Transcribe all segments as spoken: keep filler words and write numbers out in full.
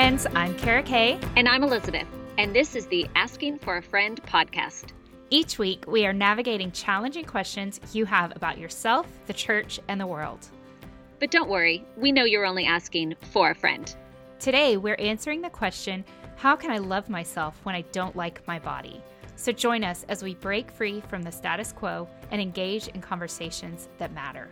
friends. I'm Kara Kay. And I'm Elizabeth. And this is the Asking for a Friend podcast. Each week, we are navigating challenging questions you have about yourself, the church, and the world. But don't worry, we know you're only asking for a friend. Today, we're answering the question, how can I love myself when I don't like my body? So join us as we break free from the status quo and engage in conversations that matter.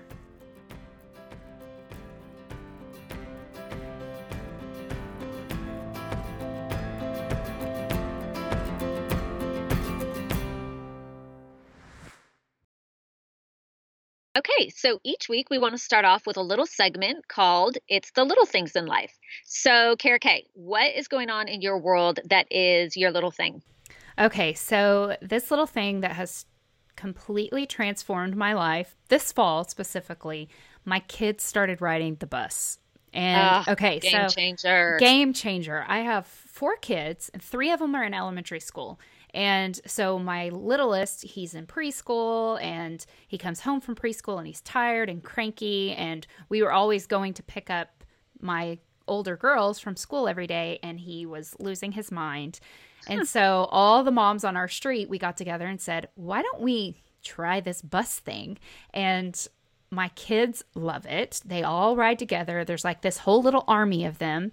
Okay, so each week we want to start off with a little segment called It's the Little Things in Life. So, Kara Kay, what is going on in your world that is your little thing? Okay, so this little thing that has completely transformed my life, this fall specifically, my kids started riding the bus. And oh, okay, game so changer. Game changer. I have four kids, and three of them are in elementary school. And so my littlest, he's in preschool, and he comes home from preschool, and he's tired and cranky, and we were always going to pick up my older girls from school every day, and he was losing his mind. And so all the moms on our street, we got together and said, why don't we try this bus thing? And my kids love it. They all ride together. There's like this whole little army of them,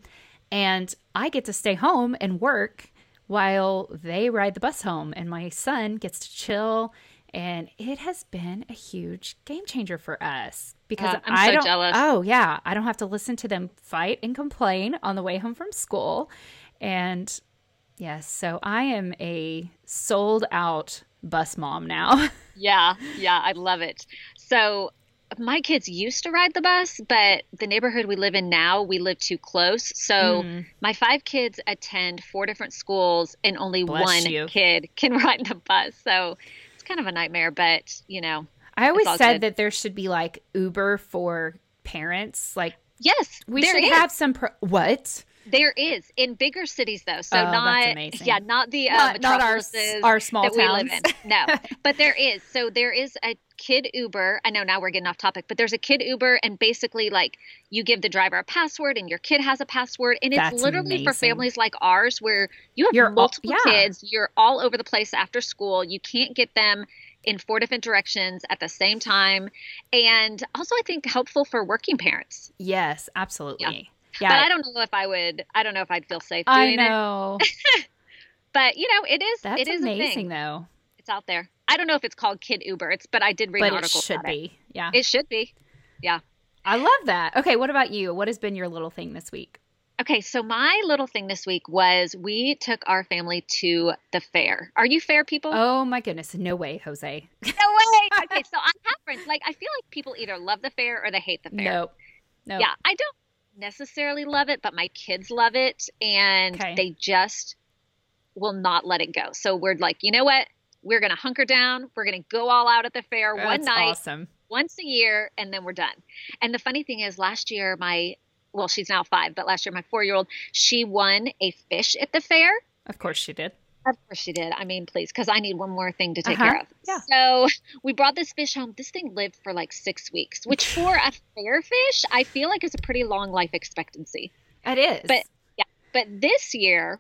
and I get to stay home and work while they ride the bus home, and my son gets to chill, and it has been a huge game changer for us because uh, I'm I so don't, jealous. Oh yeah, I don't have to listen to them fight and complain on the way home from school, and yes, yeah, so I am a sold out bus mom now. yeah, yeah, I love it. So my kids used to ride the bus, but the neighborhood we live in now, we live too close. So mm. my five kids attend four different schools, and only Bless one you. kid can ride the bus. So it's kind of a nightmare, but you know, I always said good. that there should be like Uber for parents. Like, yes, we should is. have some. Pro- what? There is in bigger cities though, so oh, not yeah, not the uh, not, not our our small that towns. We live in. No, but there is. So there is a kid Uber. I know now we're getting off topic, but there's a kid Uber, and basically like you give the driver a password, and your kid has a password, and it's That's literally amazing. for families like ours where you have you're multiple all, yeah. kids, you're all over the place after school, you can't get them in four different directions at the same time, and also I think helpful for working parents. Yes, absolutely. Yeah. Yeah. But I don't know if I would, I don't know if I'd feel safe doing it. I know. It. But, you know, it is, That's it is amazing, a thing. though. It's out there. I don't know if it's called Kid Uber, It's but I did read but an article about it. But it should be. Yeah. It should be. Yeah. I love that. Okay, what about you? What has been your little thing this week? Okay, so my little thing this week was we took our family to the fair. Are you fair people? Oh, my goodness. No way, Jose. No way. Okay, so I have friends. Like, I feel like people either love the fair or they hate the fair. Nope. No. Nope. Yeah, I don't necessarily love it, but my kids love it, and okay. they just will not let it go. So we're like, you know what? We're going to hunker down. We're going to go all out at the fair oh, one night, awesome. once a year, and then we're done. And the funny thing is last year, my, well, she's now five, but last year, my four-year-old, she won a fish at the fair. Of course she did. Of course she did. I mean, please, because I need one more thing to take uh-huh. care of. Yeah. So we brought this fish home. This thing lived for like six weeks, which for a fair fish, I feel like is a pretty long life expectancy. It is. But yeah. But this year,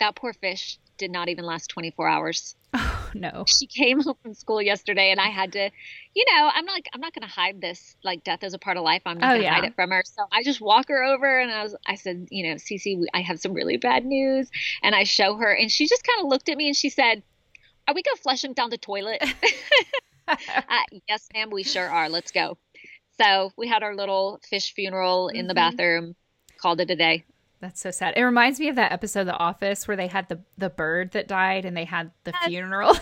that poor fish did not even last twenty-four hours. Oh no. She came home from school yesterday, and I had to, you know, I'm not like I'm not going to hide this. Like death is a part of life. I'm not oh, going to yeah. hide it from her. So I just walk her over, and I was, I said, you know, Cece, I have some really bad news, and I show her, and she just kind of looked at me, and she said, "Are we going to flush him down the toilet?" uh, yes, ma'am, we sure are. Let's go. So we had our little fish funeral mm-hmm. in the bathroom. Called it a day. That's so sad. It reminds me of that episode of The Office where they had the, the bird that died and they had the yes. funeral.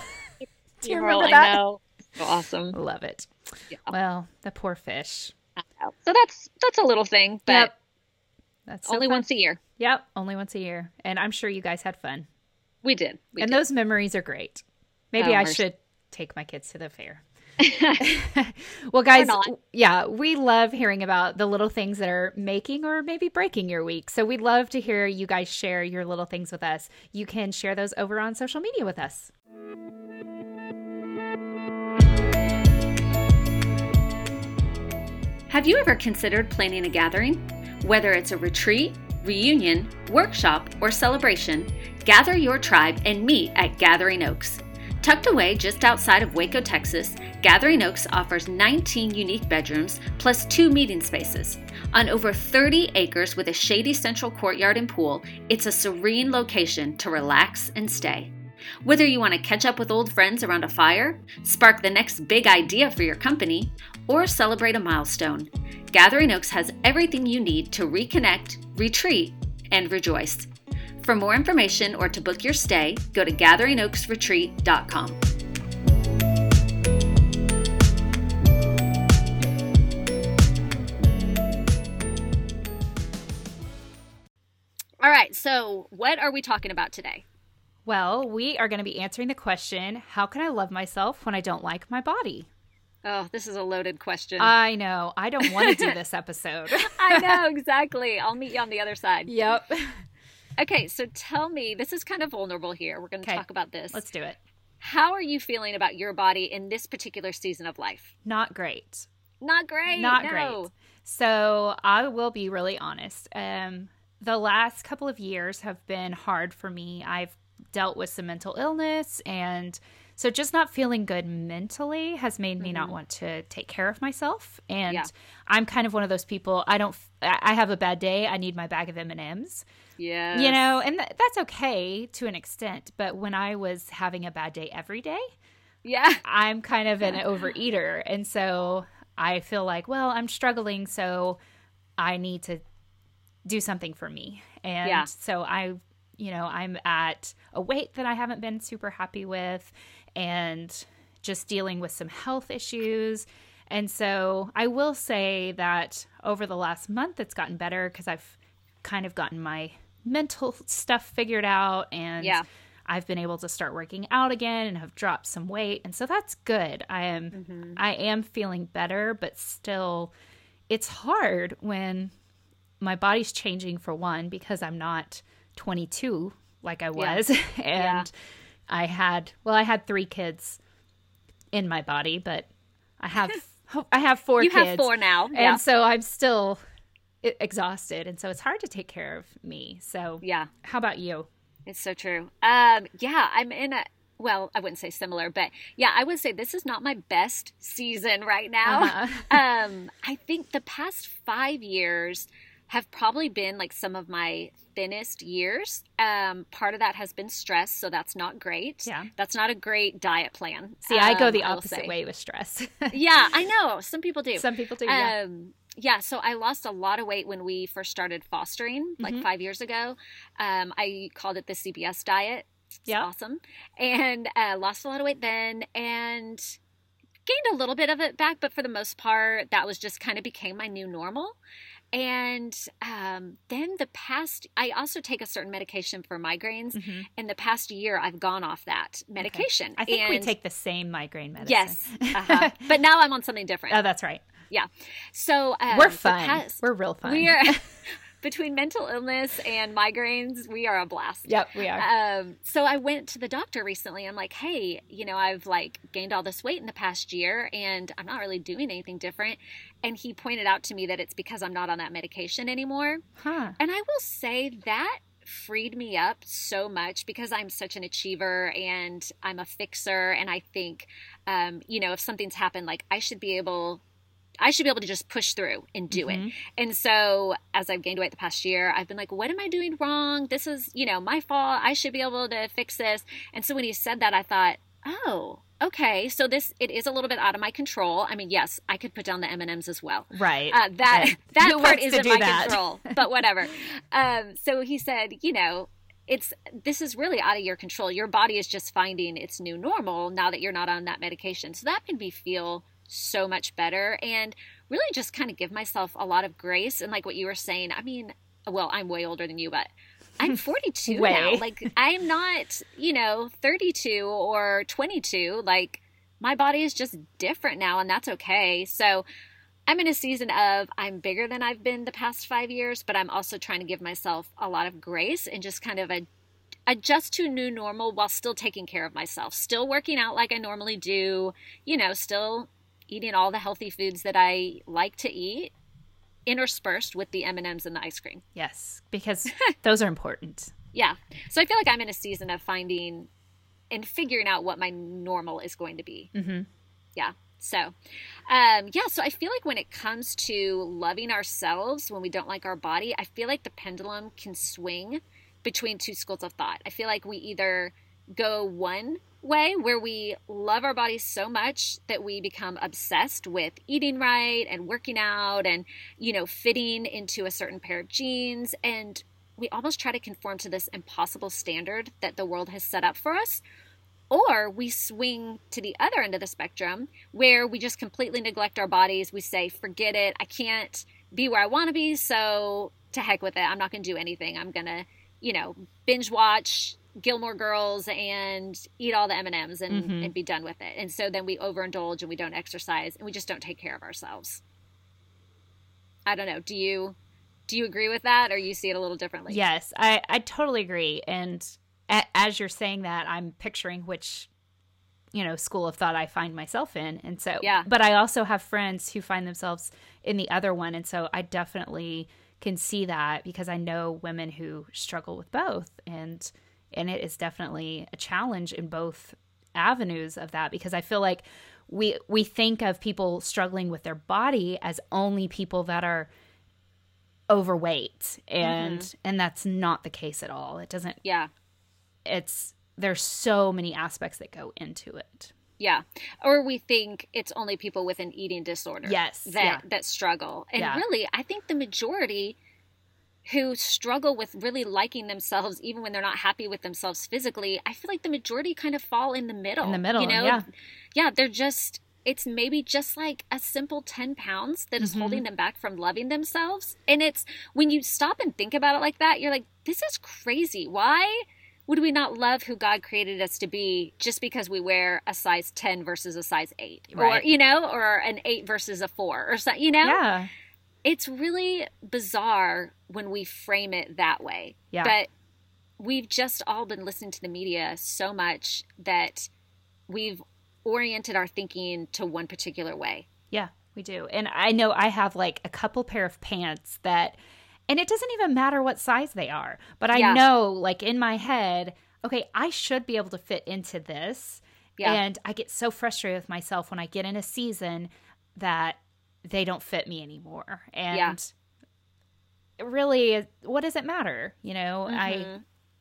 Do you remember that? I know. So awesome. Love it. Yeah. Well, the poor fish. I know. So that's that's a little thing, but yep. that's so only fun. once a year. Yep, only once a year. And I'm sure you guys had fun. We did. We and did. Those memories are great. Maybe oh, I mercy. should take my kids to the fair. Well, guys, yeah, we love hearing about the little things that are making or maybe breaking your week. So we'd love to hear you guys share your little things with us. You can share those over on social media with us. Have you ever considered planning a gathering? Whether it's a retreat, reunion, workshop, or celebration, gather your tribe and meet at Gathering Oaks. Tucked away just outside of Waco, Texas, Gathering Oaks offers nineteen unique bedrooms plus two meeting spaces. On over thirty acres with a shady central courtyard and pool, it's a serene location to relax and stay. Whether you want to catch up with old friends around a fire, spark the next big idea for your company, or celebrate a milestone, Gathering Oaks has everything you need to reconnect, retreat, and rejoice. For more information or to book your stay, go to Gathering Oaks Retreat dot com. All right, so what are we talking about today? Well, we are going to be answering the question, how can I love myself when I don't like my body? Oh, this is a loaded question. I know. I don't want to do this episode. I know, exactly. I'll meet you on the other side. Yep. Okay, so tell me, this is kind of vulnerable here. We're going to okay. talk about this. Let's do it. How are you feeling about your body in this particular season of life? Not great. Not great. Not no. great. So I will be really honest. Um, the last couple of years have been hard for me. I've dealt with some mental illness, and so just not feeling good mentally has made me mm-hmm. not want to take care of myself. And yeah. I'm kind of one of those people, I don't, I have a bad day, I need my bag of M and M's. Yeah. You know, and th- that's okay to an extent. But when I was having a bad day every day, yeah, I'm kind of an overeater. And so I feel like, well, I'm struggling, so I need to do something for me. And yeah. so I, you know, I'm at a weight that I haven't been super happy with, and just dealing with some health issues. And so I will say that over the last month, it's gotten better because I've kind of gotten my mental stuff figured out, and yeah. I've been able to start working out again and have dropped some weight. And so that's good. I am, mm-hmm. I am feeling better, but still it's hard when my body's changing, for one, because I'm not twenty-two like I was yeah. and yeah. I had well I had three kids in my body, but I have I have four you kids. You have four now. Yeah. And so I'm still exhausted, and so it's hard to take care of me. So yeah. How about you? It's so true. Um yeah, I'm in a well, I wouldn't say similar, but yeah, I would say this is not my best season right now. Uh-huh. um I think the past five years have probably been like some of my thinnest years. Um, part of that has been stress, so that's not great. Yeah. That's not a great diet plan. See, um, I go the opposite way with stress. Yeah, I know. Some people do. Some people do, yeah. Um, yeah, so I lost a lot of weight when we first started fostering, like mm-hmm. five years ago. Um, I called it the C B S diet. It's yeah. awesome. And uh, lost a lot of weight then, and gained a little bit of it back, but for the most part, that was just kind of became my new normal. And um, then the past, I also take a certain medication for migraines. Mm-hmm. And the past year, I've gone off that medication. Okay. I think and, we take the same migraine medicine. Yes. Uh-huh. But now I'm on something different. Oh, that's right. Yeah. So um, we're fun. Past, we're real fun. We are, between mental illness and migraines, we are a blast. Yep, we are. Um, so I went to the doctor recently. I'm like, hey, you know, I've like gained all this weight in the past year, and I'm not really doing anything different. And he pointed out to me that it's because I'm not on that medication anymore. Huh. And I will say that freed me up so much, because I'm such an achiever and I'm a fixer. And I think, um, you know, if something's happened, like I should be able I should be able to just push through and do mm-hmm. it. And so as I've gained weight the past year, I've been like, what am I doing wrong? This is, you know, my fault. I should be able to fix this. And so when he said that, I thought, oh, okay. So this, it is a little bit out of my control. I mean, yes, I could put down the M and M's as well. Right. Uh, that okay. that part isn't my that? control, but whatever. um, so he said, you know, it's, this is really out of your control. Your body is just finding its new normal now that you're not on that medication. So that made me feel so much better, and really just kind of give myself a lot of grace. And like what you were saying, I mean, well, I'm way older than you, but I'm forty-two way. now. Like I'm not, you know, thirty-two or twenty-two. Like my body is just different now, and that's okay. So I'm in a season of I'm bigger than I've been the past five years, but I'm also trying to give myself a lot of grace and just kind of a adjust to new normal while still taking care of myself, still working out like I normally do, you know, still eating all the healthy foods that I like to eat, interspersed with the M and M's and the ice cream. Yes, because those are important. Yeah. So I feel like I'm in a season of finding and figuring out what my normal is going to be. Mm-hmm. Yeah. So, um, yeah, so I feel like when it comes to loving ourselves, when we don't like our body, I feel like the pendulum can swing between two schools of thought. I feel like we either go one way where we love our bodies so much that we become obsessed with eating right and working out and, you know, fitting into a certain pair of jeans. And we almost try to conform to this impossible standard that the world has set up for us. Or we swing to the other end of the spectrum where we just completely neglect our bodies. We say, forget it. I can't be where I want to be. So to heck with it. I'm not going to do anything. I'm going to, you know, binge watch Gilmore Girls and eat all the M and M's and, mm-hmm. and be done with it. And so then we overindulge and we don't exercise and we just don't take care of ourselves. I don't know. Do you, do you agree with that, or you see it a little differently? Yes, I, I totally agree. And as you're saying that, I'm picturing which, you know, school of thought I find myself in. And so, yeah. But I also have friends who find themselves in the other one. And so I definitely can see that, because I know women who struggle with both. And, and it is definitely a challenge in both avenues of that, because I feel like we, we think of people struggling with their body as only people that are overweight. And, mm-hmm. and that's not the case at all. It doesn't. Yeah. It's there's so many aspects that go into it. Yeah. Or we think it's only people with an eating disorder yes. that, yeah. that struggle. And yeah. really, I think the majority who struggle with really liking themselves, even when they're not happy with themselves physically, I feel like the majority kind of fall in the middle. In the middle, you know? yeah. Yeah, they're just, it's maybe just like a simple ten pounds that mm-hmm. is holding them back from loving themselves. And it's, when you stop and think about it like that, you're like, this is crazy. Why would we not love who God created us to be just because we wear a size ten versus a size eight, right. or, you know, or an eight versus a four or something, you know? Yeah. It's really bizarre when we frame it that way. Yeah. But we've just all been listening to the media so much that we've oriented our thinking to one particular way. Yeah, we do. And I know I have like a couple pair of pants that – and it doesn't even matter what size they are. But I yeah. know, like in my head, okay, I should be able to fit into this. Yeah. And I get so frustrated with myself when I get in a season that they don't fit me anymore. And yeah. really, what does it matter? You know, mm-hmm. I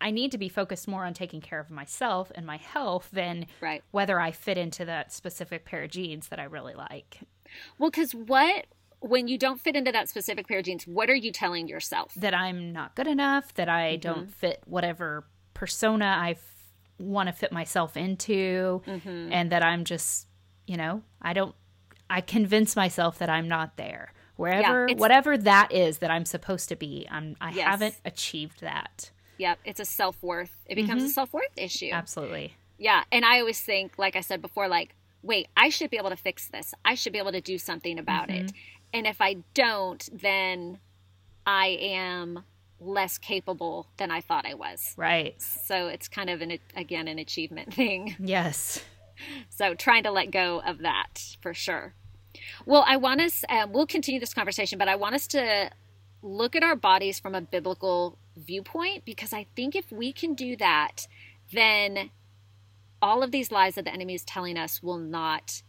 I need to be focused more on taking care of myself and my health than right. whether I fit into that specific pair of jeans that I really like. Well, because what – when you don't fit into that specific pair of jeans, what are you telling yourself? That I'm not good enough, that I mm-hmm. don't fit whatever persona I f- want to fit myself into, mm-hmm. and that I'm just, you know, I don't, I convince myself that I'm not there. Wherever, yeah, whatever that is that I'm supposed to be, I'm, I yes. haven't achieved that. Yep. It's a self-worth. It becomes mm-hmm. a self-worth issue. Absolutely. Yeah. And I always think, like I said before, like, wait, I should be able to fix this. I should be able to do something about mm-hmm. it. And if I don't, then I am less capable than I thought I was. Right. So it's kind of, an again, an achievement thing. Yes. So trying to let go of that for sure. Well, I want us, um, we'll continue this conversation, but I want us to look at our bodies from a biblical viewpoint, because I think if we can do that, then all of these lies that the enemy is telling us will not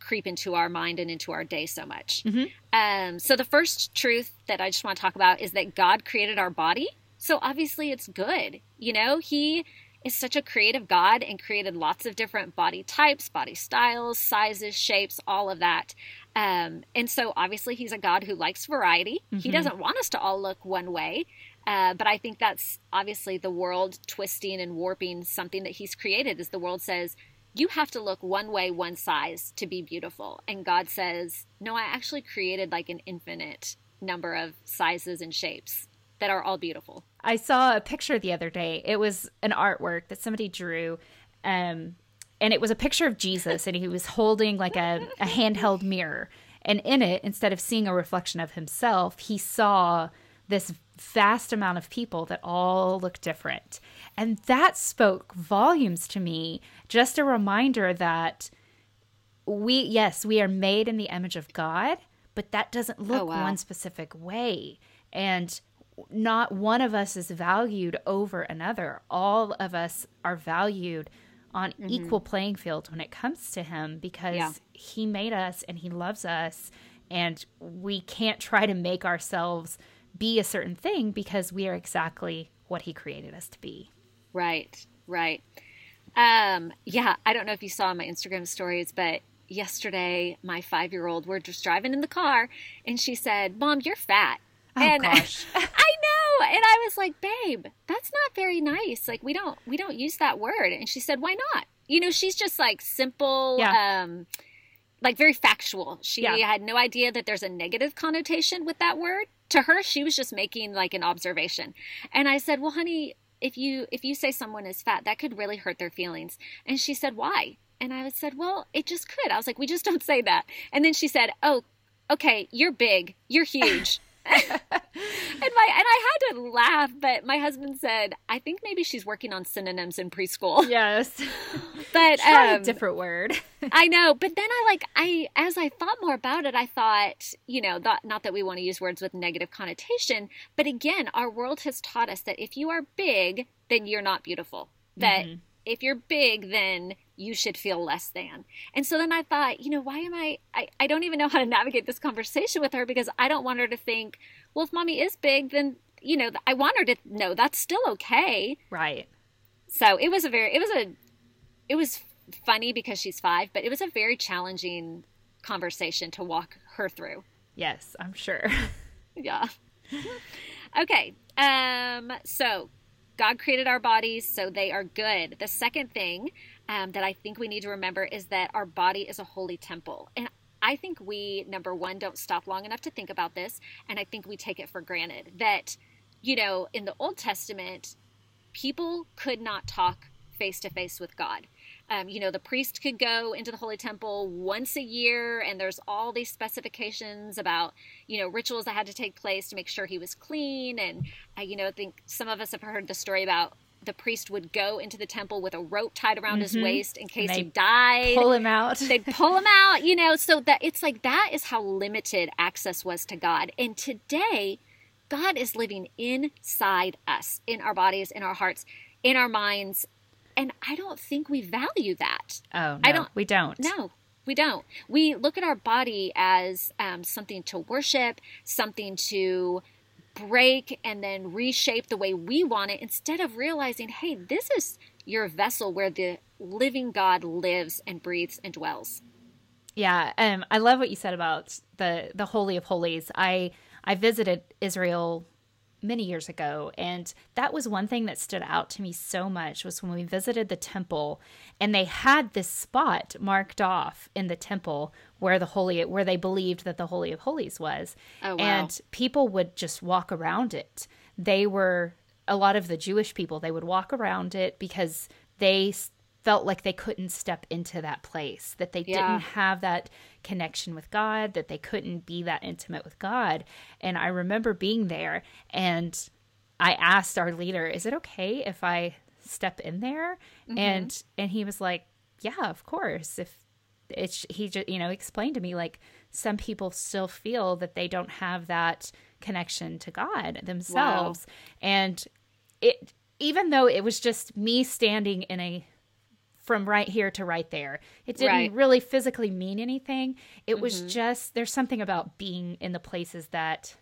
creep into our mind and into our day so much. Mm-hmm. Um, so the first truth that I just want to talk about is that God created our body. So obviously it's good. You know, he is such a creative God and created lots of different body types, body styles, sizes, shapes, all of that. Um, and so obviously he's a God who likes variety. Mm-hmm. He doesn't want us to all look one way. Uh, but I think that's obviously the world twisting and warping something that he's created, is the world says, you have to look one way, one size to be beautiful. And God says, no, I actually created like an infinite number of sizes and shapes that are all beautiful. I saw a picture the other day. It was an artwork that somebody drew. Um, and it was a picture of Jesus, and he was holding like a, a handheld mirror. And in it, instead of seeing a reflection of himself, he saw this vast amount of people that all look different. And that spoke volumes to me. Just a reminder that we, yes, we are made in the image of God, but that doesn't look oh, wow. one specific way. And not one of us is valued over another. All of us are valued on mm-hmm. equal playing field when it comes to him, because yeah. he made us and he loves us, and we can't try to make ourselves be a certain thing because we are exactly what he created us to be. Right, right. Um, yeah, I don't know if you saw my Instagram stories, but yesterday my five-year-old, we're just driving in the car, and she said, "Mom, you're fat." Oh, and gosh. I know. And I was like, "Babe, that's not very nice. Like, we don't, we don't use that word." And she said, "Why not?" You know, she's just like simple, yeah. um, like very factual. She yeah. had no idea that there's a negative connotation with that word. To her, she was just making like an observation. And I said, "Well, honey, if you, if you say someone is fat, that could really hurt their feelings." And she said, "Why?" And I said, "Well, it just could." I was like, "We just don't say that." And then she said, "Oh, okay. You're big. You're huge." and my and I had to laugh, but my husband said, "I think maybe she's working on synonyms in preschool." Yes, but try um, a different word. I know, but then I like I as I thought more about it, I thought, you know, not, not that we want to use words with negative connotation, but again, our world has taught us that if you are big, then you're not beautiful. That mm-hmm. if you're big, then you should feel less than. And so then I thought, you know, why am I, I, I don't even know how to navigate this conversation with her, because I don't want her to think, well, if mommy is big, then, you know, I want her to know that's still okay. Right. So it was a very, it was a, it was funny because she's five, but it was a very challenging conversation to walk her through. Yes, I'm sure. yeah. Okay. Um, so God created our bodies, so they are good. The second thing um, that I think we need to remember is that our body is a holy temple. And I think we, number one, don't stop long enough to think about this. And I think we take it for granted that, you know, in the Old Testament, people could not talk face to face with God. Um, you know, the priest could go into the Holy Temple once a year, and there's all these specifications about, you know, rituals that had to take place to make sure he was clean. And, uh, you know, I think some of us have heard the story about the priest would go into the temple with a rope tied around mm-hmm. his waist in case he died. Pull him out. They'd pull him out, you know, so that it's like that is how limited access was to God. And today, God is living inside us, in our bodies, in our hearts, in our minds. And I don't think we value that. Oh, no, I don't, we don't. No, we don't. We look at our body as um, something to worship, something to break and then reshape the way we want it, instead of realizing, hey, this is your vessel where the living God lives and breathes and dwells. Yeah. Um, I love what you said about the, the Holy of Holies. I, I visited Israel many years ago, and that was one thing that stood out to me so much, was when we visited the temple, and they had this spot marked off in the temple where the holy where they believed that the Holy of Holies was. Oh, wow. And people would just walk around it. They were a lot of the Jewish people, they would walk around it because they felt like they couldn't step into that place, that they yeah. didn't have that connection with God, that they couldn't be that intimate with God. And I remember being there, and I asked our leader, "Is it okay if I step in there?" Mm-hmm. And and he was like, "Yeah, of course." If it's he just you know explained to me, like, some people still feel that they don't have that connection to God themselves. Wow. And it even though it was just me standing in a from right here to right there. It didn't right. really physically mean anything. It mm-hmm. was just, there's something about being in the places that,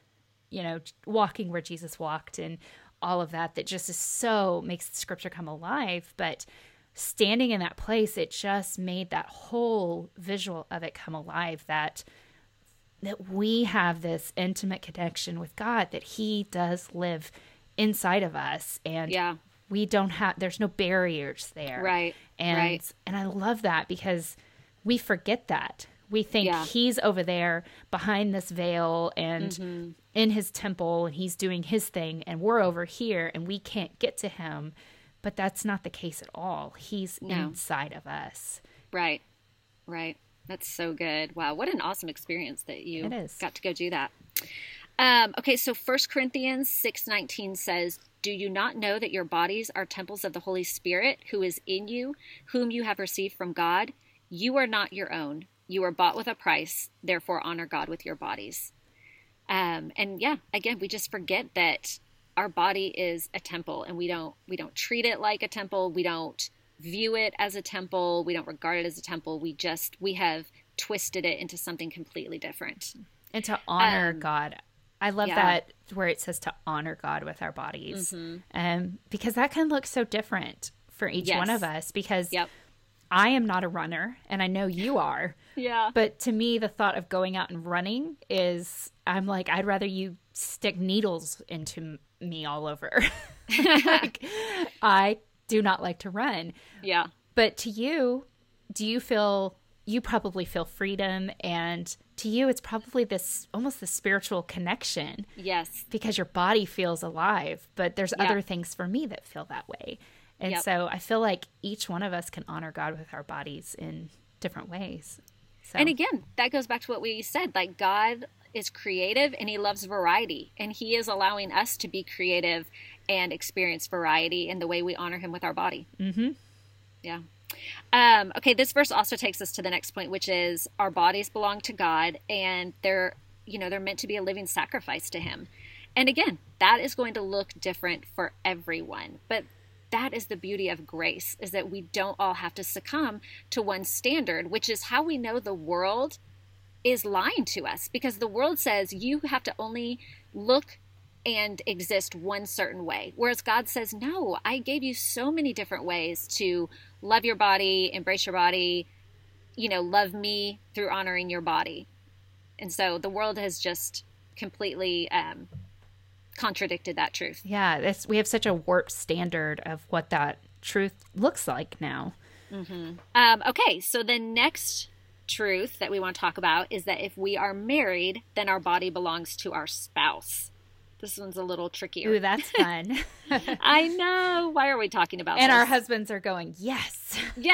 you know, walking where Jesus walked and all of that, that just is so, makes the scripture come alive. But standing in that place, it just made that whole visual of it come alive, that that we have this intimate connection with God, that he does live inside of us. And yeah. we don't have, there's no barriers there. Right. And, right. and I love that, because we forget that. We think yeah. he's over there behind this veil and mm-hmm. in his temple, and he's doing his thing, and we're over here and we can't get to him. But that's not the case at all. He's no. inside of us. Right. Right. That's so good. Wow. What an awesome experience that you got to go do that. Um, okay. So First Corinthians six nineteen says, "Do you not know that your bodies are temples of the Holy Spirit who is in you, whom you have received from God? You are not your own. You are bought with a price, therefore honor God with your bodies. Um, and yeah, again, we just forget that our body is a temple, and we don't we don't treat it like a temple. We don't view it as a temple. We don't regard it as a temple. We just we have twisted it into something completely different. And to honor um, God. I love yeah. that where it says to honor God with our bodies, mm-hmm. um, because that can look so different for each yes. one of us, because yep. I am not a runner, and I know you are. Yeah. But to me, the thought of going out and running is, I'm like, I'd rather you stick needles into me all over. Like, I do not like to run. Yeah. But to you, do you feel, you probably feel freedom, and to you, it's probably this almost the spiritual connection. Yes. Because your body feels alive, but there's yeah. other things for me that feel that way. And yep. so I feel like each one of us can honor God with our bodies in different ways. So. And again, that goes back to what we said, like God is creative and he loves variety, and he is allowing us to be creative and experience variety in the way we honor him with our body. Mm-hmm. Yeah. Um, okay. This verse also takes us to the next point, which is our bodies belong to God, and they're, you know, they're meant to be a living sacrifice to him. And again, that is going to look different for everyone, but that is the beauty of grace, is that we don't all have to succumb to one standard, which is how we know the world is lying to us, because the world says you have to only look and exist one certain way. Whereas God says, no, I gave you so many different ways to love your body, embrace your body, you know, love me through honoring your body. And so the world has just completely, um, contradicted that truth. Yeah, that's, we have such a warped standard of what that truth looks like now. Mm-hmm. Um, okay, so the next truth that we want to talk about is that if we are married, then our body belongs to our spouse. This one's a little trickier. Ooh, that's fun. I know. Why are we talking about and this? And our husbands are going, yes. Yeah.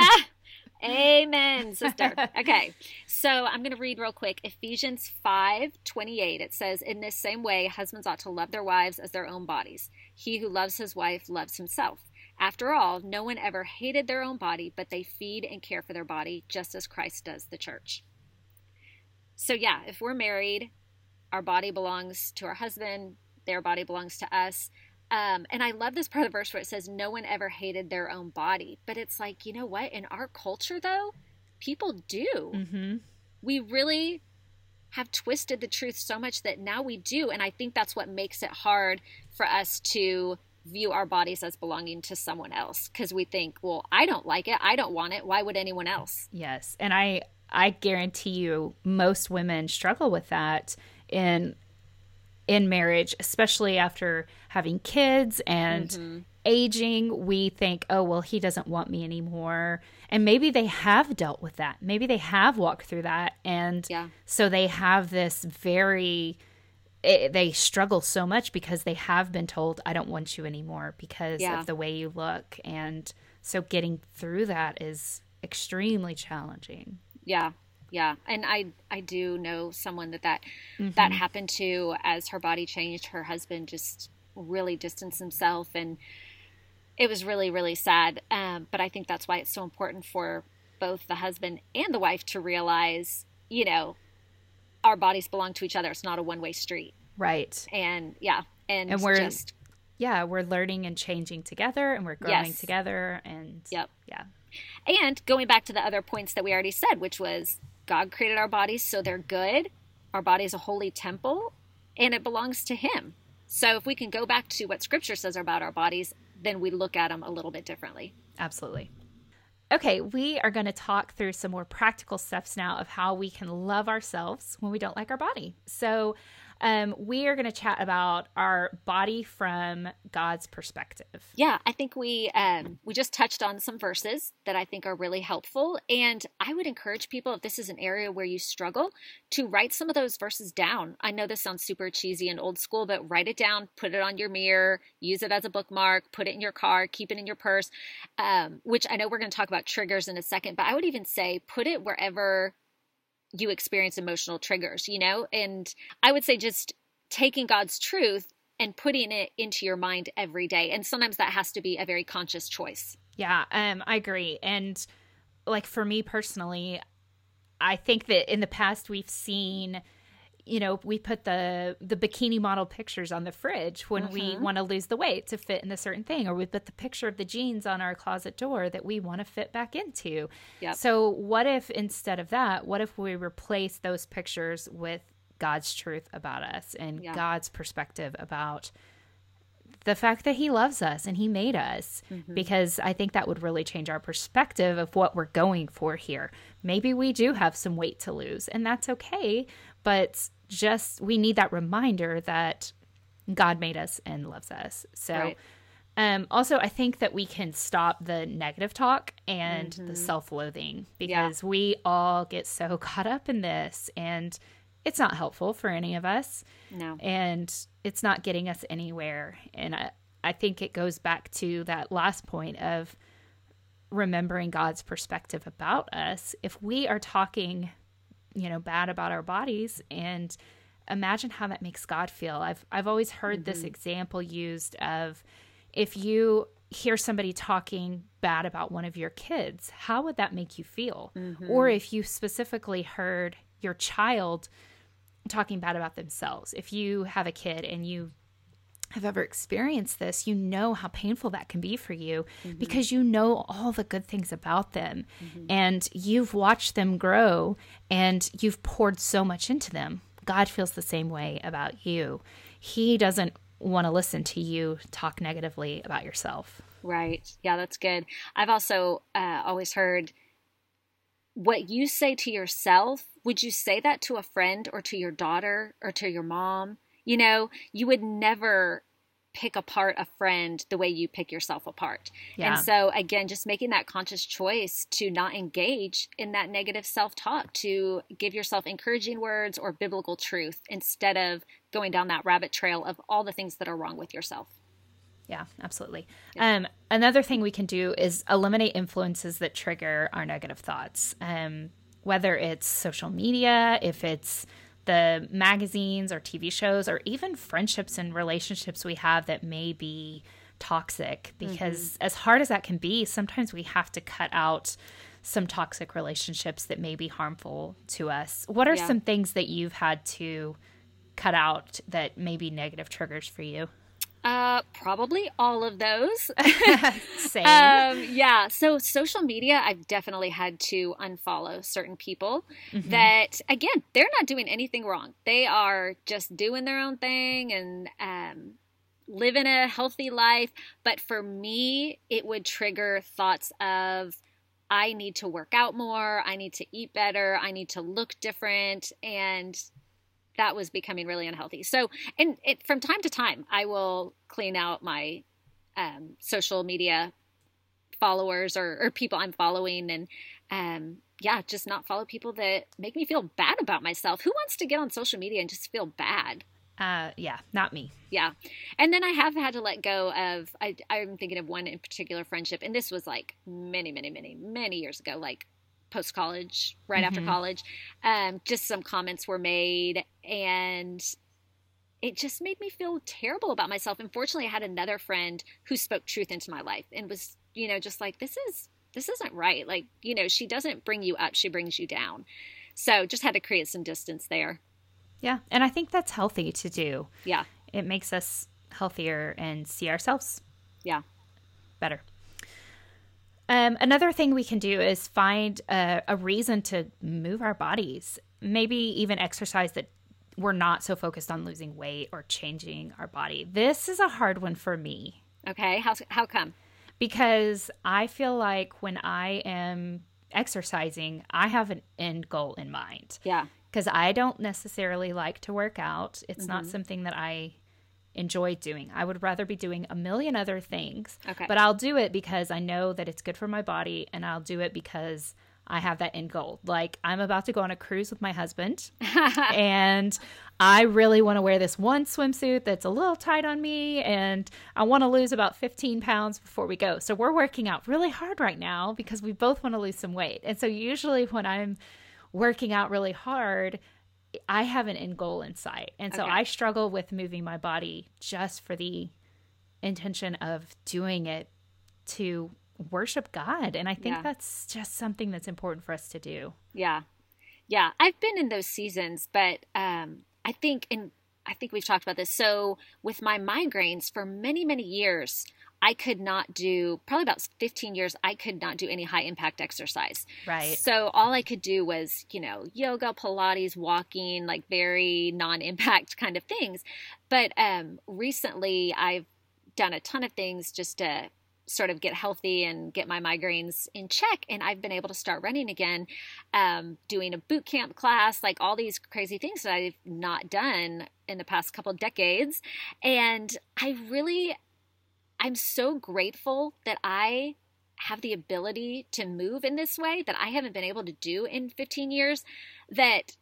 Amen, sister. Okay, so I'm going to read real quick Ephesians five twenty-eight. It says, in this same way, husbands ought to love their wives as their own bodies. He who loves his wife loves himself. After all, no one ever hated their own body, but they feed and care for their body just as Christ does the church. So yeah, if we're married, our body belongs to our husband, their body belongs to us. Um, and I love this part of the verse where it says no one ever hated their own body. But it's like, you know what? In our culture, though, people do. Mm-hmm. We really have twisted the truth so much that now we do. And I think that's what makes it hard for us to view our bodies as belonging to someone else, because we think, well, I don't like it. I don't want it. Why would anyone else? Yes. And I, I guarantee you most women struggle with that in in marriage, especially after having kids and mm-hmm. aging. We think, oh, well, he doesn't want me anymore. And maybe they have dealt with that. Maybe they have walked through that. And yeah. so they have this very, it, they struggle so much because they have been told, I don't want you anymore because yeah. of the way you look. And so getting through that is extremely challenging. Yeah. Yeah. And I, I do know someone that that, mm-hmm. that happened to. As her body changed, her husband just really distanced himself, and it was really, really sad. Um, but I think that's why it's so important for both the husband and the wife to realize, you know, our bodies belong to each other. It's not a one-way street. Right. And yeah. And, and we're just, yeah, we're learning and changing together, and we're growing yes. together. And yep. yeah. And going back to the other points that we already said, which was, God created our bodies so they're good. Our body is a holy temple, and it belongs to him. So if we can go back to what Scripture says about our bodies, then we look at them a little bit differently. Absolutely. Okay, we are going to talk through some more practical steps now of how we can love ourselves when we don't like our body. So um, we are going to chat about our body from God's perspective. Yeah, I think we um, we just touched on some verses that I think are really helpful. And I would encourage people, if this is an area where you struggle, to write some of those verses down. I know this sounds super cheesy and old school, but write it down, put it on your mirror, use it as a bookmark, put it in your car, keep it in your purse, um, which I know we're going to talk about about triggers in a second, but I would even say put it wherever you experience emotional triggers, you know, and I would say just taking God's truth and putting it into your mind every day. And sometimes that has to be a very conscious choice. Yeah, um, I agree. And like for me personally, I think that in the past we've seen, you know, we put the the bikini model pictures on the fridge when mm-hmm. we want to lose the weight to fit in a certain thing, or we put the picture of the jeans on our closet door that we want to fit back into. Yep. So what if instead of that, what if we replace those pictures with God's truth about us and yeah. God's perspective about the fact that he loves us and he made us, mm-hmm. because I think that would really change our perspective of what we're going for here. Maybe we do have some weight to lose, and that's okay, but just we need that reminder that God made us and loves us. So right. um, also I think that we can stop the negative talk and mm-hmm. the self-loathing, because yeah. we all get so caught up in this, and it's not helpful for any of us. No. And it's not getting us anywhere. And I, I think it goes back to that last point of remembering God's perspective about us. If we are talking, you know, bad about our bodies, and imagine how that makes God feel. I've I've always heard mm-hmm. this example used of, if you hear somebody talking bad about one of your kids, how would that make you feel? Mm-hmm. Or if you specifically heard your child talking bad about themselves. If you have a kid and you have ever experienced this, you know how painful that can be for you, mm-hmm. because you know all the good things about them, mm-hmm. and you've watched them grow and you've poured so much into them. God feels the same way about you. He doesn't want to listen to you talk negatively about yourself. Right. Yeah, that's good. I've also uh, always heard, what you say to yourself, would you say that to a friend or to your daughter or to your mom? You know, you would never pick apart a friend the way you pick yourself apart. Yeah. And so again, just making that conscious choice to not engage in that negative self-talk, to give yourself encouraging words or biblical truth instead of going down that rabbit trail of all the things that are wrong with yourself. Yeah, absolutely. Yeah. Um, another thing we can do is eliminate influences that trigger our negative thoughts, um, whether it's social media, if it's the magazines or T V shows, or even friendships and relationships we have that may be toxic. Because mm-hmm. as hard as that can be, sometimes we have to cut out some toxic relationships that may be harmful to us. What are yeah. some things that you've had to cut out that may be negative triggers for you? Uh, probably all of those. Same. Um, yeah. So social media, I've definitely had to unfollow certain people mm-hmm. that, again, they're not doing anything wrong. They are just doing their own thing and, um, living a healthy life. But for me, it would trigger thoughts of, I need to work out more. I need to eat better. I need to look different. And that was becoming really unhealthy. So, and it, from time to time, I will clean out my um, social media followers or, or people I'm following, and um, yeah, just not follow people that make me feel bad about myself. Who wants to get on social media and just feel bad? Uh, yeah, not me. Yeah. And then I have had to let go of, I, I'm thinking of one in particular friendship, and this was like many, many, many, many years ago, like post-college, right mm-hmm. after college, um, just some comments were made, and it just made me feel terrible about myself. Unfortunately, I had another friend who spoke truth into my life and was, you know, just like, this is, this isn't right. Like, you know, she doesn't bring you up, she brings you down. So just had to create some distance there. Yeah. And I think that's healthy to do. Yeah. It makes us healthier and see ourselves. Yeah. Better. Um, another thing we can do is find a, a reason to move our bodies, maybe even exercise that we're not so focused on losing weight or changing our body. This is a hard one for me. Okay. How, how come? Because I feel like when I am exercising, I have an end goal in mind. Yeah. Because I don't necessarily like to work out. It's mm-hmm. not something that I enjoy doing. I would rather be doing a million other things, okay. but I'll do it because I know that it's good for my body, and I'll do it because I have that end goal. Like, I'm about to go on a cruise with my husband and I really want to wear this one swimsuit that's a little tight on me, and I want to lose about fifteen pounds before we go. So we're working out really hard right now because we both want to lose some weight. And so usually when I'm working out really hard, I have an end goal in sight. And so okay. I struggle with moving my body just for the intention of doing it to worship God. And I think yeah. that's just something that's important for us to do. Yeah. Yeah, I've been in those seasons, but um, I think, and I think we've talked about this. So with my migraines for many, many years, I could not do, probably about fifteen years, I could not do any high impact exercise. Right. So all I could do was, you know, yoga, Pilates, walking, like very non-impact kind of things. But um, recently I've done a ton of things just to sort of get healthy and get my migraines in check. And I've been able to start running again, um, doing a boot camp class, like all these crazy things that I've not done in the past couple of decades. And I really, I'm so grateful that I have the ability to move in this way that I haven't been able to do in fifteen years, that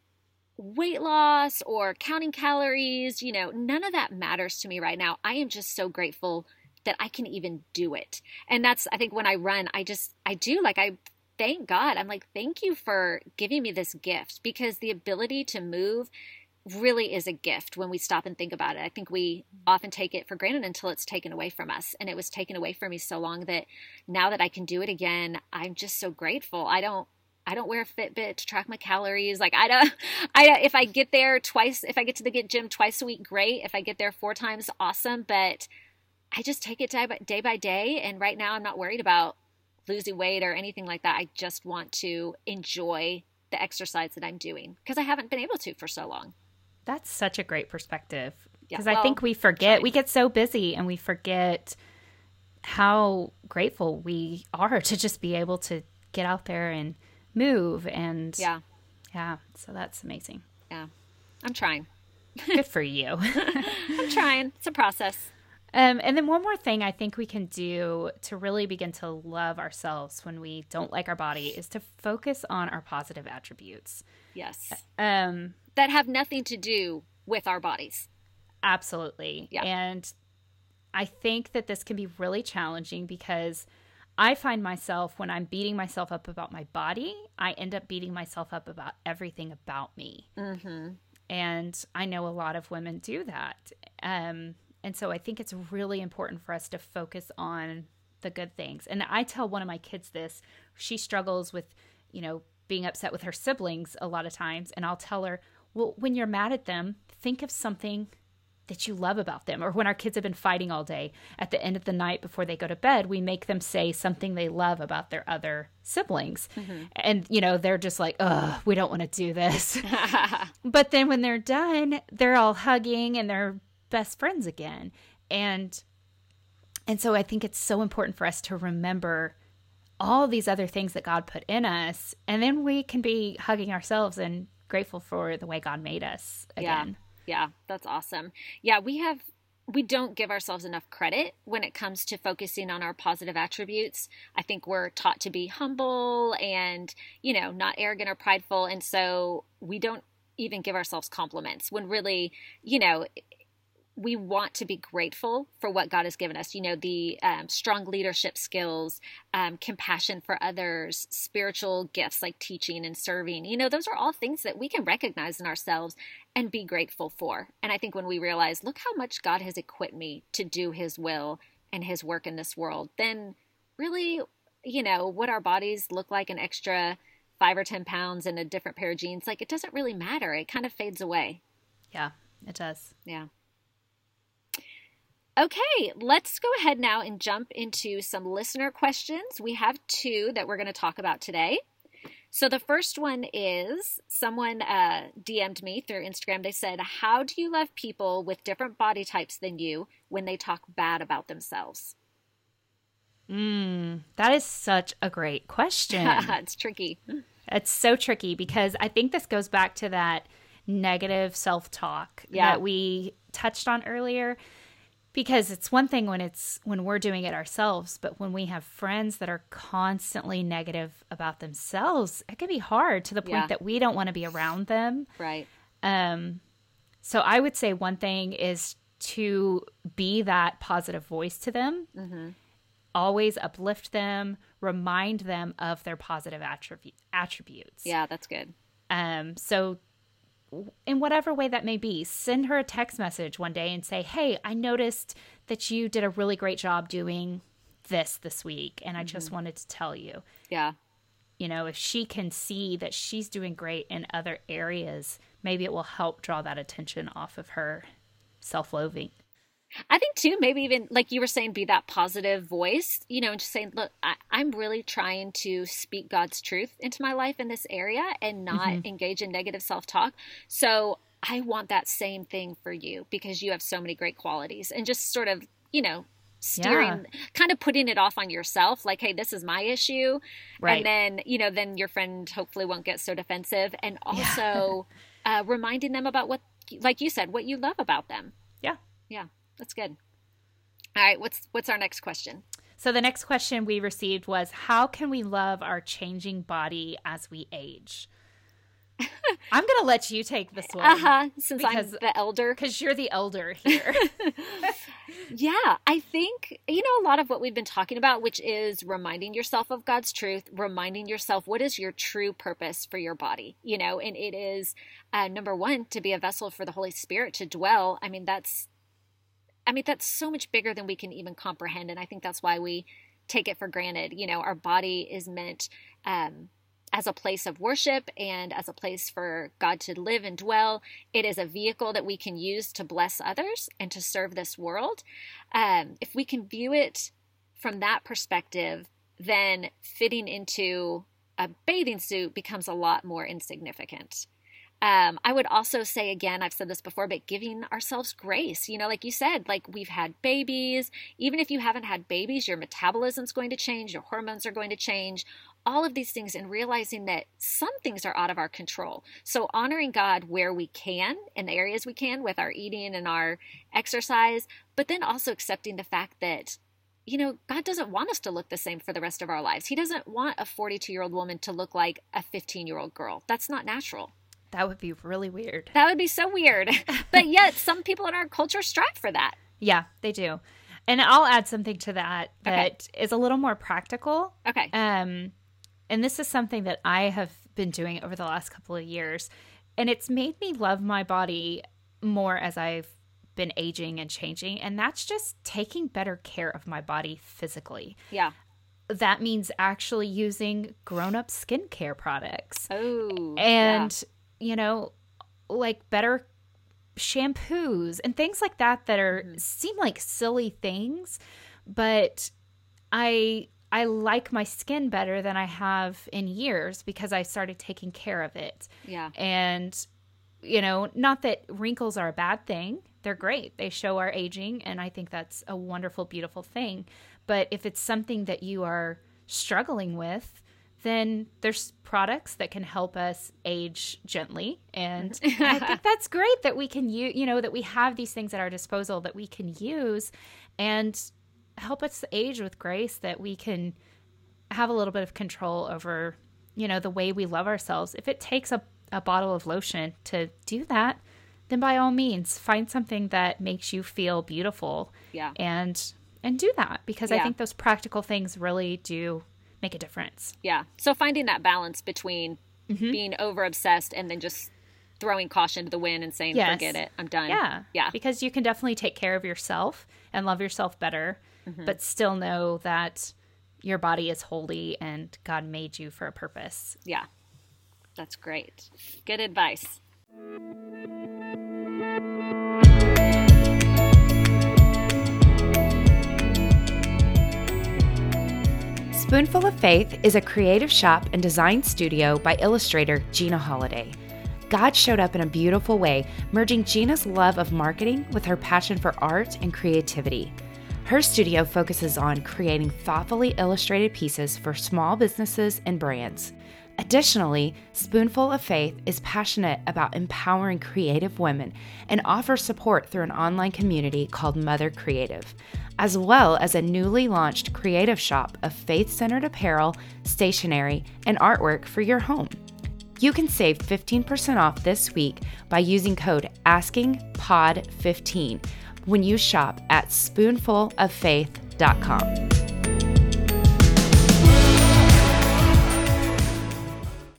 weight loss or counting calories, you know, none of that matters to me right now. I am just so grateful that I can even do it. And that's, I think when I run, I just, I do like, I thank God. I'm like, thank you for giving me this gift, because the ability to move really is a gift when we stop and think about it. I think we often take it for granted until it's taken away from us. And it was taken away from me so long that now that I can do it again, I'm just so grateful. I don't, I don't wear a Fitbit to track my calories. Like I don't, I, if I get there twice, if I get to the gym twice a week, great. If I get there four times, awesome. But I just take it day by, day by day. And right now I'm not worried about losing weight or anything like that. I just want to enjoy the exercise that I'm doing because I haven't been able to for so long. That's such a great perspective, because yeah, well, I think we forget, sorry. we get so busy and we forget how grateful we are to just be able to get out there and move. And yeah, yeah. So that's amazing. Yeah. I'm trying. Good for you. I'm trying. It's a process. Um, and then one more thing I think we can do to really begin to love ourselves when we don't like our body is to focus on our positive attributes. Yes. Um, that have nothing to do with our bodies. Absolutely. Yeah. And I think that this can be really challenging because I find myself when I'm beating myself up about my body, I end up beating myself up about everything about me. Mm-hmm. And I know a lot of women do that. Um And so I think it's really important for us to focus on the good things. And I tell one of my kids this. She struggles with, you know, being upset with her siblings a lot of times. And I'll tell her, well, when you're mad at them, think of something that you love about them. Or when our kids have been fighting all day, at the end of the night before they go to bed, we make them say something they love about their other siblings. Mm-hmm. And, you know, they're just like, oh, we don't want to do this. But then when they're done, they're all hugging and they're best friends again. And and so I think it's so important for us to remember all these other things that God put in us, and then we can be hugging ourselves and grateful for the way God made us again. Yeah, yeah, that's awesome. Yeah, we have we don't give ourselves enough credit when it comes to focusing on our positive attributes. I think we're taught to be humble and, you know, not arrogant or prideful, and so we don't even give ourselves compliments when really, you know, we want to be grateful for what God has given us. You know, the um, strong leadership skills, um, compassion for others, spiritual gifts like teaching and serving. You know, those are all things that we can recognize in ourselves and be grateful for. And I think when we realize, look how much God has equipped me to do His will and His work in this world, then really, you know, what our bodies look like an extra five or ten pounds and a different pair of jeans, like it doesn't really matter. It kind of fades away. Yeah, it does. Yeah. Okay, let's go ahead now and jump into some listener questions. We have two that we're going to talk about today. So the first one is someone uh, D M'd me through Instagram. They said, how do you love people with different body types than you when they talk bad about themselves? Mm, that is such a great question. It's tricky. It's so tricky because I think this goes back to that negative self-talk yeah. that we touched on earlier. Because it's one thing when it's when we're doing it ourselves, but when we have friends that are constantly negative about themselves, it can be hard to the point yeah. that we don't want to be around them. Right. Um, so I would say one thing is to be that positive voice to them. Mm-hmm. Always uplift them, remind them of their positive attribute, attributes. Yeah, that's good. Um, so in whatever way that may be, send her a text message one day and say, hey, I noticed that you did a really great job doing this this week, and I mm-hmm. just wanted to tell you. Yeah. You know, if she can see that she's doing great in other areas, maybe it will help draw that attention off of her self-loathing. I think too, maybe even like you were saying, be that positive voice, you know, just saying, look, I, I'm really trying to speak God's truth into my life in this area and not mm-hmm. engage in negative self-talk. So I want that same thing for you because you have so many great qualities, and just sort of, you know, steering, yeah. kind of putting it off on yourself. Like, hey, this is my issue. Right. And then, you know, then your friend hopefully won't get so defensive, and also yeah. uh, reminding them about what, like you said, what you love about them. Yeah. Yeah. That's good. All right. What's, what's our next question? So the next question we received was, how can we love our changing body as we age? I'm going to let you take this one. Uh-huh. Since because, I'm the elder. Because you're the elder here. Yeah. I think, you know, a lot of what we've been talking about, which is reminding yourself of God's truth, reminding yourself what is your true purpose for your body, you know, and it is uh, number one, to be a vessel for the Holy Spirit to dwell. I mean, that's, I mean, that's so much bigger than we can even comprehend. And I think that's why we take it for granted. You know, our body is meant um, as a place of worship and as a place for God to live and dwell. It is a vehicle that we can use to bless others and to serve this world. Um, if we can view it from that perspective, then fitting into a bathing suit becomes a lot more insignificant. Um, I would also say, again, I've said this before, but giving ourselves grace, you know, like you said, like we've had babies. Even if you haven't had babies, your metabolism's going to change, your hormones are going to change, all of these things, and realizing that some things are out of our control. So honoring God where we can, in the areas we can, with our eating and our exercise, but then also accepting the fact that, you know, God doesn't want us to look the same for the rest of our lives. He doesn't want a forty-two-year-old woman to look like a fifteen-year-old girl. That's not natural. That would be really weird. That would be so weird. But yet some people in our culture strive for that. Yeah, they do. And I'll add something to that that okay. is a little more practical. Okay. Um, and this is something that I have been doing over the last couple of years. And it's made me love my body more as I've been aging and changing. And that's just taking better care of my body physically. Yeah. That means actually using grown-up skincare products. Oh, And... Yeah. you know, like better shampoos and things like that that are mm-hmm. seem like silly things, but I I like my skin better than I have in years because I started taking care of it. Yeah. And you know, not that wrinkles are a bad thing. They're great. They show our aging, and I think that's a wonderful, beautiful thing. But if it's something that you are struggling with, then there's products that can help us age gently. And I think that's great that we can use, you know, that we have these things at our disposal that we can use and help us age with grace, that we can have a little bit of control over, you know, the way we love ourselves. If it takes a, a bottle of lotion to do that, then by all means, find something that makes you feel beautiful. Yeah. And, and do that, because yeah. I think those practical things really do make a difference. Yeah. So finding that balance between mm-hmm. being over obsessed and then just throwing caution to the wind and saying, yes. forget it, I'm done. Yeah. Yeah. Because you can definitely take care of yourself and love yourself better, mm-hmm. but still know that your body is holy and God made you for a purpose. Yeah. That's great. Good advice. Spoonful of Faith is a creative shop and design studio by illustrator Gina Holliday. God showed up in a beautiful way, merging Gina's love of marketing with her passion for art and creativity. Her studio focuses on creating thoughtfully illustrated pieces for small businesses and brands. Additionally, Spoonful of Faith is passionate about empowering creative women and offers support through an online community called Mother Creative, as well as a newly launched creative shop of faith-centered apparel, stationery, and artwork for your home. You can save fifteen percent off this week by using code asking pod fifteen when you shop at spoonful of faith dot com.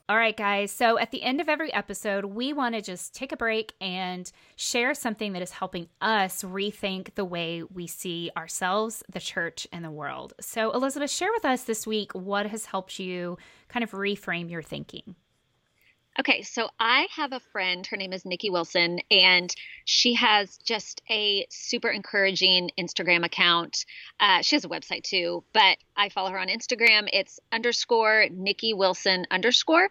All right, guys. So at the end of every episode, we want to just take a break and share something that is helping us rethink the way we see ourselves, the church, and the world. So Elizabeth, share with us this week what has helped you kind of reframe your thinking. Okay, so I have a friend, her name is Nikki Wilson, and she has just a super encouraging Instagram account. Uh, she has a website too, but I follow her on Instagram. It's underscore Nikki Wilson underscore.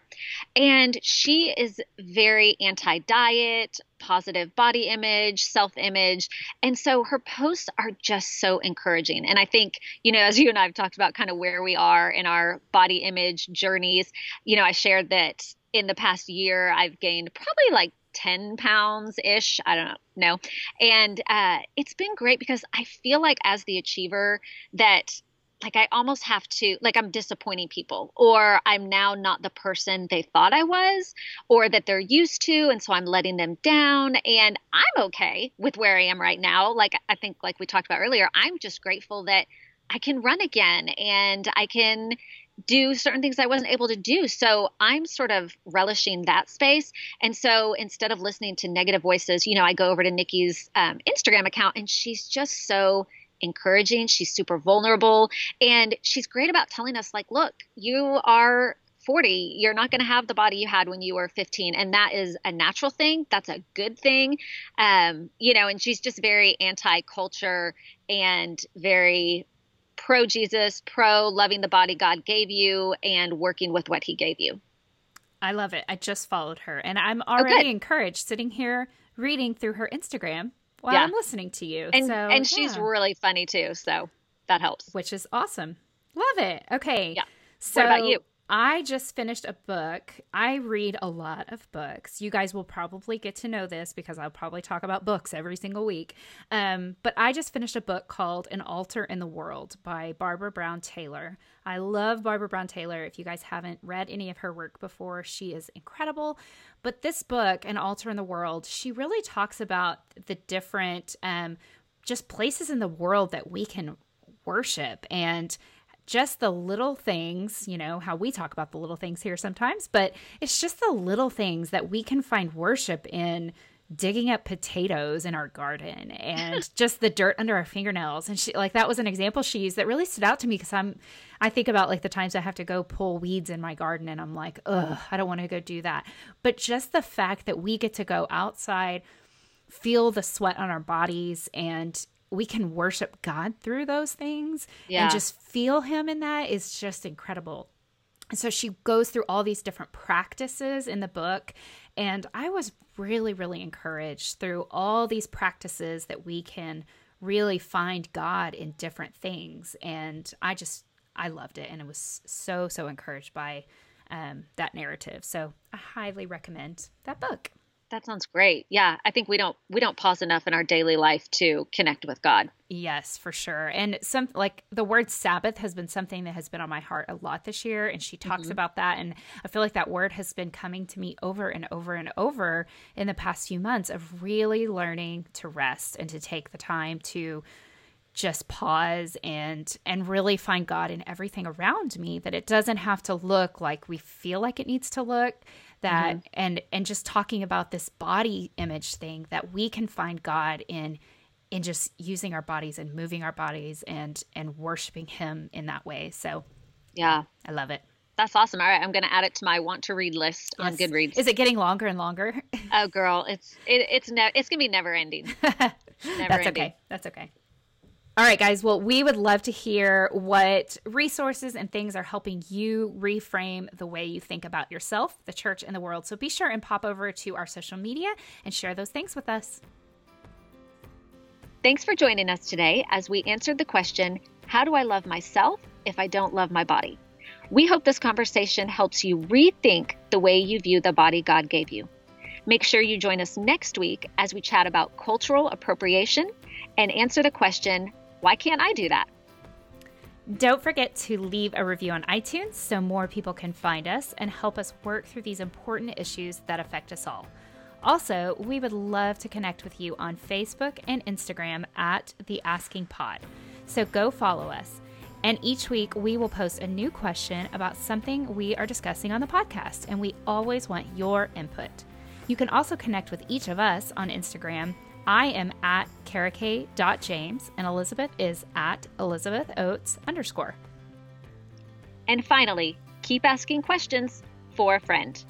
And she is very anti-diet, positive body image, self-image. And so her posts are just so encouraging. And I think, you know, as you and I have talked about kind of where we are in our body image journeys, you know, I shared that in the past year, I've gained probably like ten pounds-ish. I don't know. And uh, it's been great because I feel like as the achiever that like I almost have to, like I'm disappointing people, or I'm now not the person they thought I was or that they're used to. And so I'm letting them down, and I'm okay with where I am right now. Like, I think like we talked about earlier, I'm just grateful that I can run again and I can do certain things I wasn't able to do. So I'm sort of relishing that space. And so instead of listening to negative voices, you know, I go over to Nikki's um, Instagram account, and she's just so encouraging. She's super vulnerable, and she's great about telling us like, look, you are forty. You're not going to have the body you had when you were fifteen. And that is a natural thing. That's a good thing. Um, you know, and she's just very anti-culture and very pro Jesus, pro loving the body God gave you and working with what he gave you. I love it. I just followed her, and I'm already oh, encouraged sitting here reading through her Instagram while yeah. I'm listening to you. And, so, and she's yeah. really funny too. So that helps. Which is awesome. Love it. Okay. Yeah. So what about you? I just finished a book. I read a lot of books. You guys will probably get to know this because I'll probably talk about books every single week. Um, but I just finished a book called An Altar in the World by Barbara Brown Taylor. I love Barbara Brown Taylor. If you guys haven't read any of her work before, she is incredible. But this book, An Altar in the World, she really talks about the different um, just places in the world that we can worship, and just the little things, you know, how we talk about the little things here sometimes, but it's just the little things that we can find worship in, digging up potatoes in our garden and just the dirt under our fingernails. And she, like, that was an example she used that really stood out to me because I'm, I think about like the times I have to go pull weeds in my garden and I'm like, ugh, I don't want to go do that. But just the fact that we get to go outside, feel the sweat on our bodies, and we can worship God through those things yeah. and just feel him in that is just incredible. And so she goes through all these different practices in the book. And I was really, really encouraged through all these practices that we can really find God in different things. And I just, I loved it. And I was so, so encouraged by um, that narrative. So I highly recommend that book. That sounds great. Yeah. I think we don't, we don't pause enough in our daily life to connect with God. Yes, for sure. And some, like the word Sabbath has been something that has been on my heart a lot this year. And she talks mm-hmm. about that. And I feel like that word has been coming to me over and over and over in the past few months of really learning to rest and to take the time to just pause and, and really find God in everything around me, that it doesn't have to look like we feel like it needs to look. That mm-hmm. and and just talking about this body image thing, that we can find God in in just using our bodies and moving our bodies and and worshiping him in that way. So yeah, I love it. That's awesome. All right, I'm going to add it to my want to read list yes. on Goodreads. Is it getting longer and longer? Oh, girl, it's it, it's ne- it's going to be never ending. Never That's ending. okay. That's okay. All right, guys. Well, we would love to hear what resources and things are helping you reframe the way you think about yourself, the church, and the world. So be sure and pop over to our social media and share those things with us. Thanks for joining us today as we answered the question, how do I love myself if I don't love my body? We hope this conversation helps you rethink the way you view the body God gave you. Make sure you join us next week as we chat about cultural appropriation and answer the question, why can't I do that? Don't forget to leave a review on iTunes so more people can find us and help us work through these important issues that affect us all. Also, we would love to connect with you on Facebook and Instagram at The Asking Pod. So go follow us. And each week we will post a new question about something we are discussing on the podcast, and we always want your input. You can also connect with each of us on Instagram. I am at karakay dot james, and Elizabeth is at elizabethoates underscore. And finally, keep asking questions for a friend.